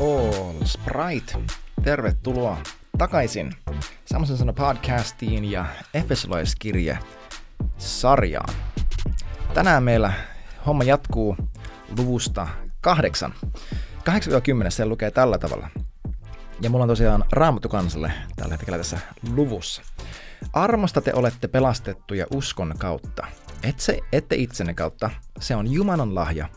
all Sprite. Tervetuloa takaisin Samusen sana podcastiin ja Efesolaiskirje sarjaan. Tänään meillä homma jatkuu luvusta 8. 8-10 se lukee tällä tavalla. Ja mulla on tosiaan Raamattu kansalle tällä hetkellä tässä luvussa. Armosta te olette pelastettuja uskon kautta. Ette itsenne kautta. Se on Jumalan lahja.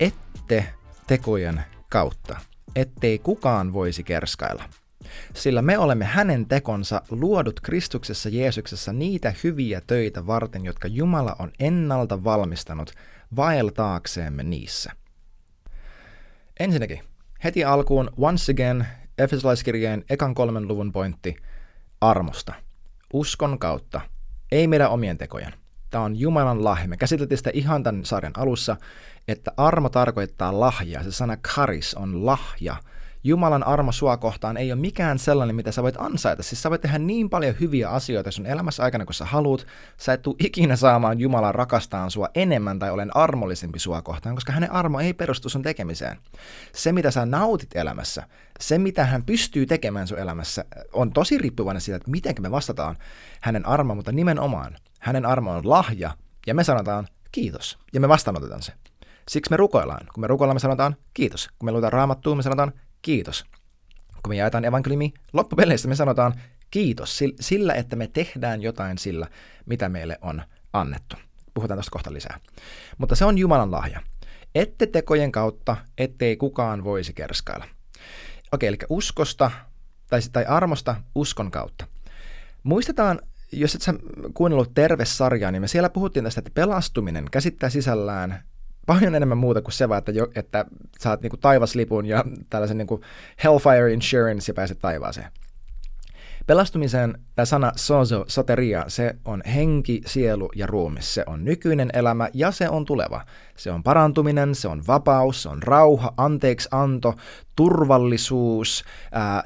Ette tekojen kautta. Ettei kukaan voisi kerskailla. Sillä me olemme hänen tekonsa luodut Kristuksessa Jeesuksessa niitä hyviä töitä varten, jotka Jumala on ennalta valmistanut vaeltaakseemme niissä. Ensinnäkin, heti alkuun once again Efesolaiskirjeen ekan 3 luvun pointti armosta. Uskon kautta, ei meidän omien tekojen. Tämä on Jumalan lahja. Me käsiteltiin sitä ihan tämän sarjan alussa, että armo tarkoittaa lahjaa. Se sana charis on lahja. Jumalan armo sua kohtaan ei ole mikään sellainen, mitä sä voit ansaita. Siis sä voit tehdä niin paljon hyviä asioita sun elämässä aikana, kun sä haluat. Sä et tule ikinä saamaan Jumalan rakastaan sua enemmän tai olen armollisempi sua kohtaan, koska hänen armo ei perustu sun tekemiseen. Se, mitä sä nautit elämässä, se, mitä hän pystyy tekemään sun elämässä, on tosi riippuvainen siitä, että miten me vastataan hänen armoon, mutta nimenomaan hänen armo on lahja ja me sanotaan kiitos ja me vastaanotetaan se. Siksi me rukoillaan. Kun me rukoillaan, me sanotaan kiitos. Kun me luetaan Raamattua, me sanotaan kiitos. Kun me jaetaan evankeliumi loppupeleistä, me sanotaan kiitos sillä, että me tehdään jotain sillä, mitä meille on annettu. Puhutaan tuosta kohta lisää. Mutta se on Jumalan lahja. Ette tekojen kautta, ettei kukaan voisi kerskailla. Okei, eli uskosta tai armosta uskon kautta. Muistetaan, jos et sä kuunnellut Terve-sarjaa, niin me siellä puhuttiin tästä, että pelastuminen käsittää sisällään paljon enemmän muuta kuin se, että saat niinku taivaslipun ja tällaisen niinku hellfire insurance ja pääset taivaaseen. Pelastumiseen tämä sana sozo, soteria, se on henki, sielu ja ruumis. Se on nykyinen elämä ja se on tuleva. Se on parantuminen, se on vapaus, se on rauha, anteeksianto, turvallisuus,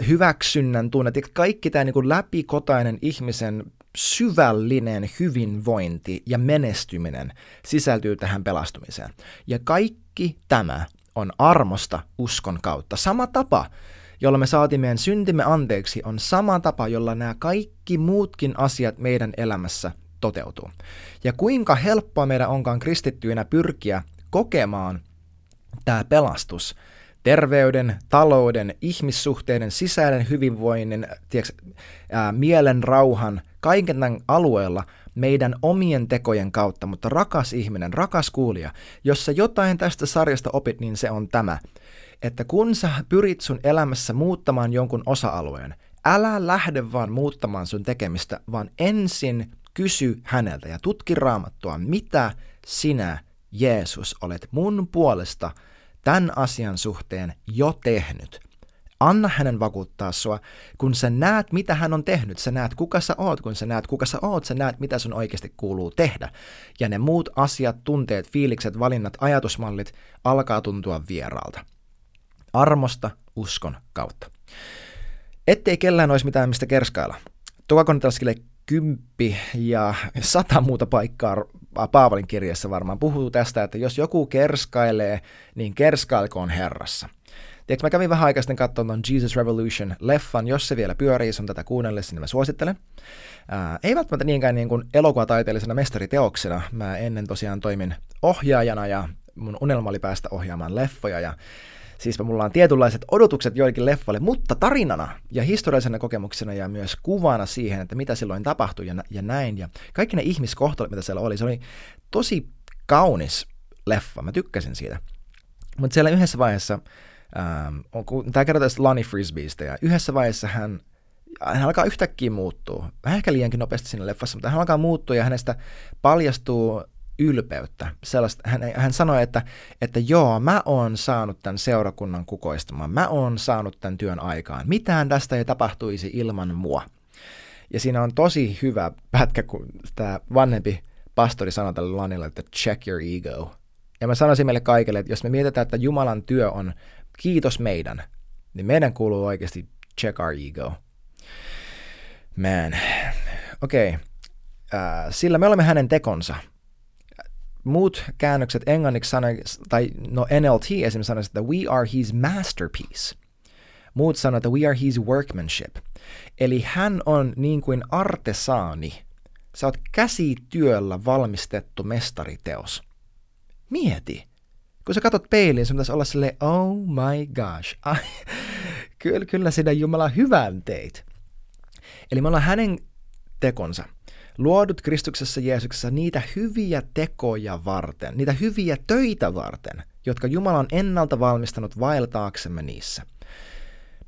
hyväksynnän tunne. Kaikki tämä niinku läpikotainen ihmisen syvällinen hyvinvointi ja menestyminen sisältyy tähän pelastumiseen. Ja kaikki tämä on armosta uskon kautta. Sama tapa, jolla me saatiin meidän syntimme anteeksi, on sama tapa, jolla nämä kaikki muutkin asiat meidän elämässä toteutuu. Ja kuinka helppoa meidän onkaan kristittyinä pyrkiä kokemaan tämä pelastus terveyden, talouden, ihmissuhteiden, sisäinen hyvinvoinnin, mielen rauhan, kaiken tämän alueella meidän omien tekojen kautta, mutta rakas ihminen, rakas kuulija, jos sä jotain tästä sarjasta opit, niin se on tämä, että kun sä pyrit sun elämässä muuttamaan jonkun osa-alueen, älä lähde vaan muuttamaan sun tekemistä, vaan ensin kysy häneltä ja tutki Raamattua, mitä sinä, Jeesus, olet mun puolesta tämän asian suhteen jo tehnyt. Anna hänen vakuuttaa sua, kun sä näet, mitä hän on tehnyt. Sä näet, kuka sä oot. Kun sä näet, kuka sä oot, sä näet, mitä sun oikeasti kuuluu tehdä. Ja ne muut asiat, tunteet, fiilikset, valinnat, ajatusmallit alkaa tuntua vieraalta. Armosta uskon kautta. Ettei kellään olisi mitään mistä kerskailla. Tuokakoon tällaisille 10 ja 100 muuta paikkaa Paavalin kirjassa varmaan puhuu tästä, että jos joku kerskailee, niin kerskailkoon Herrassa. Tiedätkö, mä kävin vähän aikaa sitten katsomaan Jesus Revolution-leffan, jos se vielä pyörii, se on tätä kuunnellessa, niin mä suosittelen. Ei välttämättä niinkään niin kuin elokuvataiteellisena mestariteoksena. Mä ennen tosiaan toimin ohjaajana ja mun unelma oli päästä ohjaamaan leffoja ja siispä mulla on tietynlaiset odotukset joillekin leffalle, mutta tarinana ja historiallisena kokemuksena ja myös kuvana siihen, että mitä silloin tapahtui ja näin. Ja kaikki ne ihmiskohtalat, mitä siellä oli, se oli tosi kaunis leffa. Mä tykkäsin siitä. Mutta siellä yhdessä vaiheessa, tämä kerrotaan Lonnie Frisbeestä, ja yhdessä vaiheessa hän alkaa yhtäkkiä muuttua. Vähän ehkä liiankin nopeasti siinä leffassa, mutta hän alkaa muuttua ja hänestä paljastuu ylpeyttä. Hän sanoi, että joo, mä oon saanut tämän seurakunnan kukoistamaan, mä oon saanut tämän työn aikaan. Mitään tästä ei tapahtuisi ilman mua. Ja siinä on tosi hyvä pätkä, kun tämä vanhempi pastori sanoi tälle Lonille, että check your ego. Ja mä sanoisin meille kaikille, että jos me mietitään, että Jumalan työ on kiitos meidän, niin meidän kuuluu oikeasti check our ego. Man. Okei. Sillä me olemme hänen tekonsa. Muut käännökset englanniksi sanoi, tai NLT esimerkiksi sanoisi, että we are his masterpiece. Muut sanovat, että we are his workmanship. Eli hän on niin kuin artesaani. Sä oot käsityöllä valmistettu mestariteos. Mieti. Kun sä katsot peiliin, sun pitäisi olla silleen, oh my gosh, kyllä sinä Jumala hyvän teit. Eli me ollaan hänen tekonsa, luodut Kristuksessa Jeesuksessa niitä hyviä tekoja varten, niitä hyviä töitä varten, jotka Jumala on ennalta valmistanut vaeltaaksemme niissä.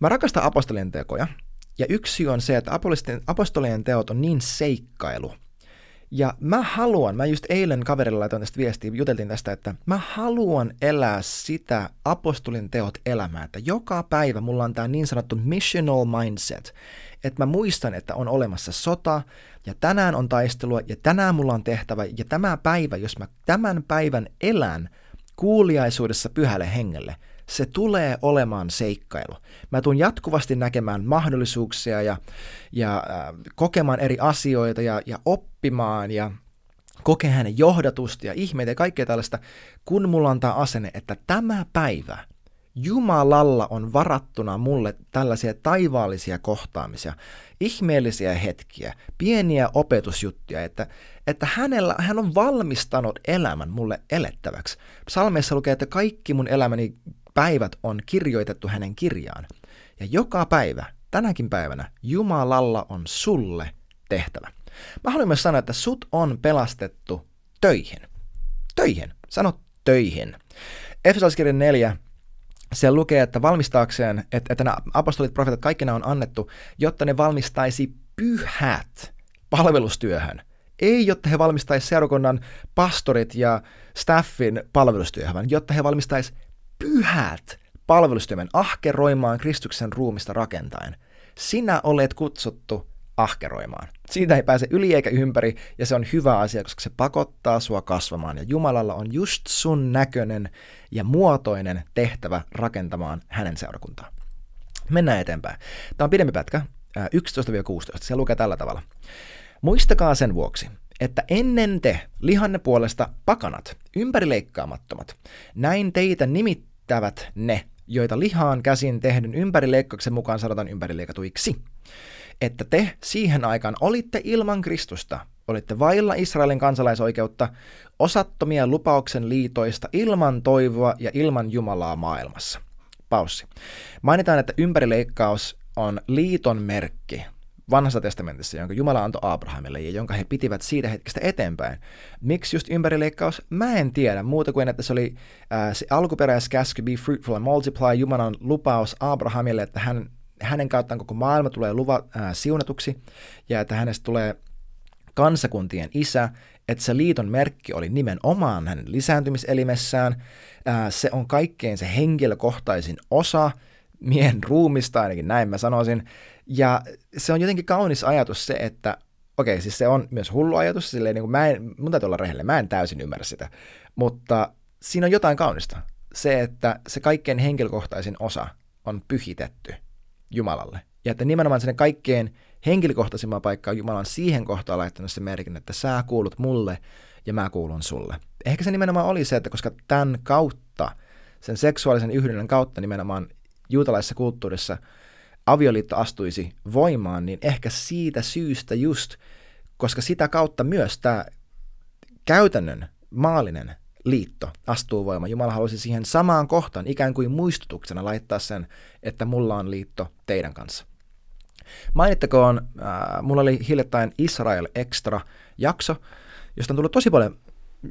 Mä rakastan apostolien tekoja, ja yksi syy on se, että apostolien teot on niin seikkailu. Ja mä just eilen kaverille laitoin tästä viestiä, juteltiin tästä, että mä haluan elää sitä apostolin teot elämää, että joka päivä mulla on tää niin sanottu missional mindset, että mä muistan, että on olemassa sota, ja tänään on taistelua, ja tänään mulla on tehtävä, ja tämä päivä, jos mä tämän päivän elän kuuliaisuudessa pyhälle hengelle, se tulee olemaan seikkailu. Mä tuun jatkuvasti näkemään mahdollisuuksia ja kokemaan eri asioita ja oppimaan ja kokea hänen johdatusta ja ihmeitä ja kaikkea tällaista, kun mulla on tämä asenne, että tämä päivä Jumalalla on varattuna mulle tällaisia taivaallisia kohtaamisia, ihmeellisiä hetkiä, pieniä opetusjuttuja, että hän on valmistanut elämän mulle elettäväksi. Psalmeissa lukee, että kaikki mun elämäni päivät on kirjoitettu hänen kirjaan. Ja joka päivä, tänäkin päivänä, Jumalalla on sulle tehtävä. Mä haluan myös sanoa, että sut on pelastettu töihin. Töihin. Sano töihin. Efesolaiskirje 4. Siellä lukee, että valmistaakseen, että nämä apostolit, profeetat, kaikki nämä on annettu, jotta ne valmistaisi pyhät palvelustyöhön. Ei, jotta he valmistaisi seurakunnan pastorit ja staffin palvelustyöhön, vaan jotta he valmistaisi pyhät palvelustyömen ahkeroimaan Kristuksen ruumista rakentaen. Sinä olet kutsuttu ahkeroimaan. Siitä ei pääse yli eikä ympäri, ja se on hyvä asia, koska se pakottaa sua kasvamaan, ja Jumalalla on just sun näköinen ja muotoinen tehtävä rakentamaan hänen seurakuntaa. Mennään eteenpäin. Tämä on pidempi pätkä, 11-16. Se lukee tällä tavalla. Muistakaa sen vuoksi, että ennen te lihanne puolesta pakanat, ympärileikkaamattomat, näin teitä nimittävät ne, joita lihaan käsin tehdyn ympärileikkauksen mukaan sanotaan ympärileikatuiksi. Että te siihen aikaan olitte ilman Kristusta, olitte vailla Israelin kansalaisoikeutta, osattomia lupauksen liitoista ilman toivoa ja ilman Jumalaa maailmassa. Paussi. Mainitaan, että ympärileikkaus on liiton merkki Vanhassa testamentissa, jonka Jumala antoi Abrahamille ja jonka he pitivät siitä hetkestä eteenpäin. Miksi just ympärileikkaus? Mä en tiedä muuta kuin, että se oli se alkuperäiskäsky be fruitful and multiply, Jumalan lupaus Abrahamille, että hänen kauttaan koko maailma tulee siunatuksi ja että hänestä tulee kansakuntien isä, että se liiton merkki oli nimenomaan hänen lisääntymiselimessään. Se on kaikkein se henkilökohtaisin osa miehen ruumista, ainakin näin mä sanoisin. Ja se on jotenkin kaunis ajatus se, että okei, siis se on myös hullu ajatus, silleen niin kuin mun täytyy olla rehellinen, mä en täysin ymmärrä sitä, mutta siinä on jotain kaunista. Se, että se kaikkein henkilökohtaisin osa on pyhitetty Jumalalle. Ja että nimenomaan sinne kaikkein henkilökohtaisimman paikkaan Jumala on siihen kohtaan laittanut se merkin, että sä kuulut mulle ja mä kuulun sulle. Ehkä se nimenomaan oli se, että koska tämän kautta, sen seksuaalisen yhdynnän kautta nimenomaan juutalaisessa kulttuurissa avioliitto astuisi voimaan, niin ehkä siitä syystä just, koska sitä kautta myös tämä käytännön maallinen liitto astuu voimaan. Jumala halusi siihen samaan kohtaan ikään kuin muistutuksena laittaa sen, että mulla on liitto teidän kanssa. Mainittakoon, mulla oli hiljattain Israel Extra -jakso, josta on tullut tosi paljon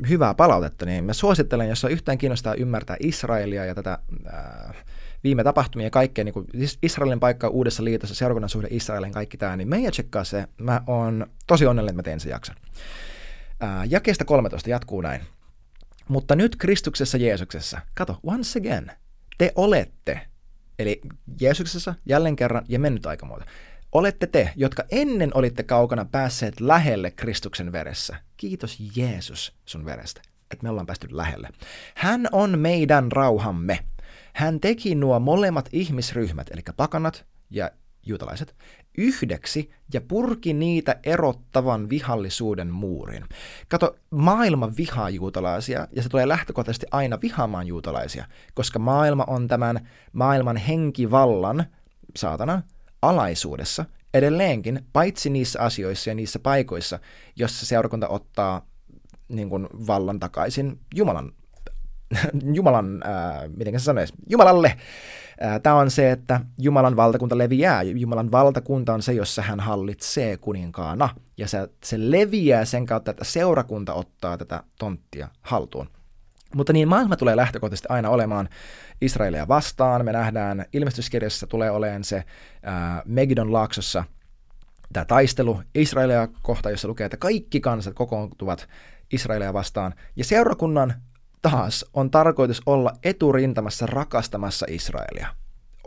hyvää palautetta, niin mä suosittelen, jos on yhtään kiinnostaa ymmärtää Israelia ja tätä viime tapahtumia ja kaikkea, niin kuin Israelin paikka uudessa liitossa, seurakunnan suhde Israelin, kaikki tämä, niin meidän tsekkaa se. Mä oon tosi onnellinen, että mä tein sen jakson. Jakeesta 13 jatkuu näin. Mutta nyt Kristuksessa Jeesuksessa, kato, once again, te olette, eli Jeesuksessa jälleen kerran ja mennyt aikamuoto, olette te, jotka ennen olitte kaukana päässeet lähelle Kristuksen veressä. Kiitos Jeesus sun verestä, että me ollaan päästy lähelle. Hän on meidän rauhamme. Hän teki nuo molemmat ihmisryhmät, eli pakanat ja juutalaiset, yhdeksi ja purki niitä erottavan vihallisuuden muurin. Kato, maailma vihaa juutalaisia, ja se tulee lähtökohtaisesti aina vihaamaan juutalaisia, koska maailma on tämän maailman henkivallan saatanan alaisuudessa edelleenkin, paitsi niissä asioissa ja niissä paikoissa, jossa seurakunta ottaa niin kuin vallan takaisin Jumalalle. Tämä on se, että Jumalan valtakunta leviää. Jumalan valtakunta on se, jossa hän hallitsee kuninkaana. Ja se leviää sen kautta, että seurakunta ottaa tätä tonttia haltuun. Mutta niin maailma tulee lähtökohtaisesti aina olemaan Israelia vastaan. Me nähdään ilmestyskirjassa tulee olemaan se Megidon laaksossa tämä taistelu Israelia kohtaan, jossa lukee, että kaikki kansat kokoontuvat Israelia vastaan. Ja seurakunnan taas on tarkoitus olla eturintamassa rakastamassa Israelia.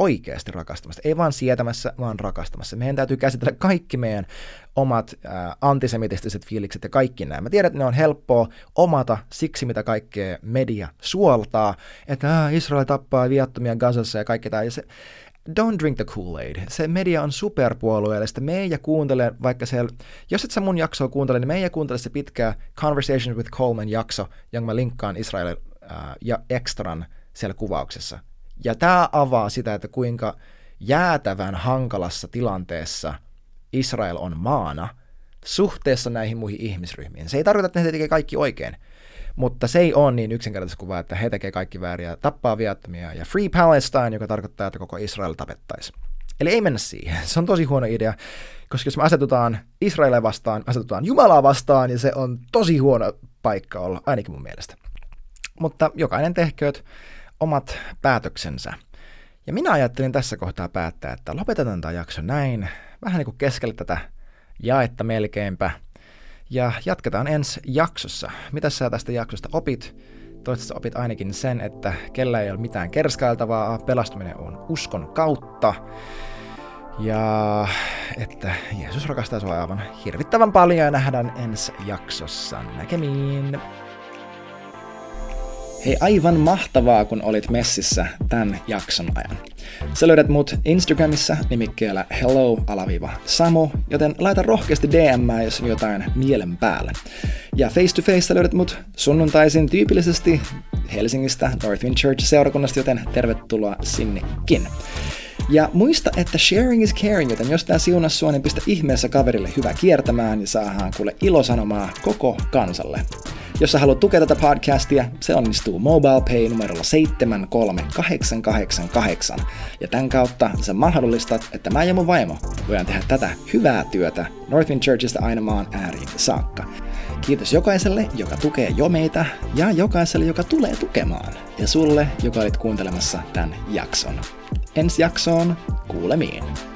Oikeasti rakastamassa. Ei vaan sietämässä, vaan rakastamassa. Meidän täytyy käsitellä kaikki meidän omat antisemitistiset fiilikset ja kaikki nämä. Mä tiedän, että ne on helppoa omata siksi, mitä kaikkea media suoltaa. Että Israel tappaa viattomia Gazassa ja kaikki tämä. Don't drink the Kool-Aid. Se media on superpuolueellista. Me ei kuuntele, vaikka siellä, jos et sä mun jaksoa kuuntele, niin me ei kuuntele se pitkä Conversations with Coleman jakso, jonka mä linkkaan Israel ja Extran siellä kuvauksessa. Ja tämä avaa sitä, että kuinka jäätävän hankalassa tilanteessa Israel on maana suhteessa näihin muihin ihmisryhmiin. Se ei tarkoita, että he tekee kaikki oikein, mutta se ei ole niin yksinkertaisesti kuin vaan, että he tekee kaikki vääriä, tappaa viattomia ja Free Palestine, joka tarkoittaa, että koko Israel tapettaisiin. Eli ei mennä siihen. Se on tosi huono idea, koska jos me asetutaan Israelia vastaan, asetutaan Jumalaa vastaan, niin se on tosi huono paikka olla, ainakin mun mielestä. Mutta jokainen tehkööt omat päätöksensä. Ja minä ajattelin tässä kohtaa päättää, että lopetetaan tämä jakso näin, vähän niin kuin keskellä tätä jaetta melkeinpä, ja jatketaan ensi jaksossa. Mitä sä tästä jaksosta opit? Toivottavasti opit ainakin sen, että kellä ei ole mitään kerskailtavaa, pelastuminen on uskon kautta, ja että Jeesus rakastaa sua aivan hirvittävän paljon, ja nähdään ensi jaksossa. Näkemiin! Hei, aivan mahtavaa, kun olit messissä tämän jakson ajan. Sä löydät mut Instagramissa nimikkeellä hello-samu, joten laita rohkeasti DM:ää, jos on jotain mielen päällä. Ja face to face sä löydät mut sunnuntaisin tyypillisesti Helsingistä Northwind Church-seurakunnasta, joten tervetuloa sinnekin. Ja muista, että sharing is caring, joten jos tää siunas sua, niin pistä ihmeessä kaverille hyvä kiertämään ja saadaan kuule ilosanomaa koko kansalle. Jos sä haluat tukea tätä podcastia, se onnistuu MobilePay numerolla 73888. Ja tämän kautta sä mahdollistat, että mä ja mun vaimo voidaan tehdä tätä hyvää työtä Northwind Churchista aina maan ääriin saakka. Kiitos jokaiselle, joka tukee jo meitä, ja jokaiselle, joka tulee tukemaan. Ja sulle, joka olit kuuntelemassa tämän jakson. Ensi jaksoon, kuulemiin!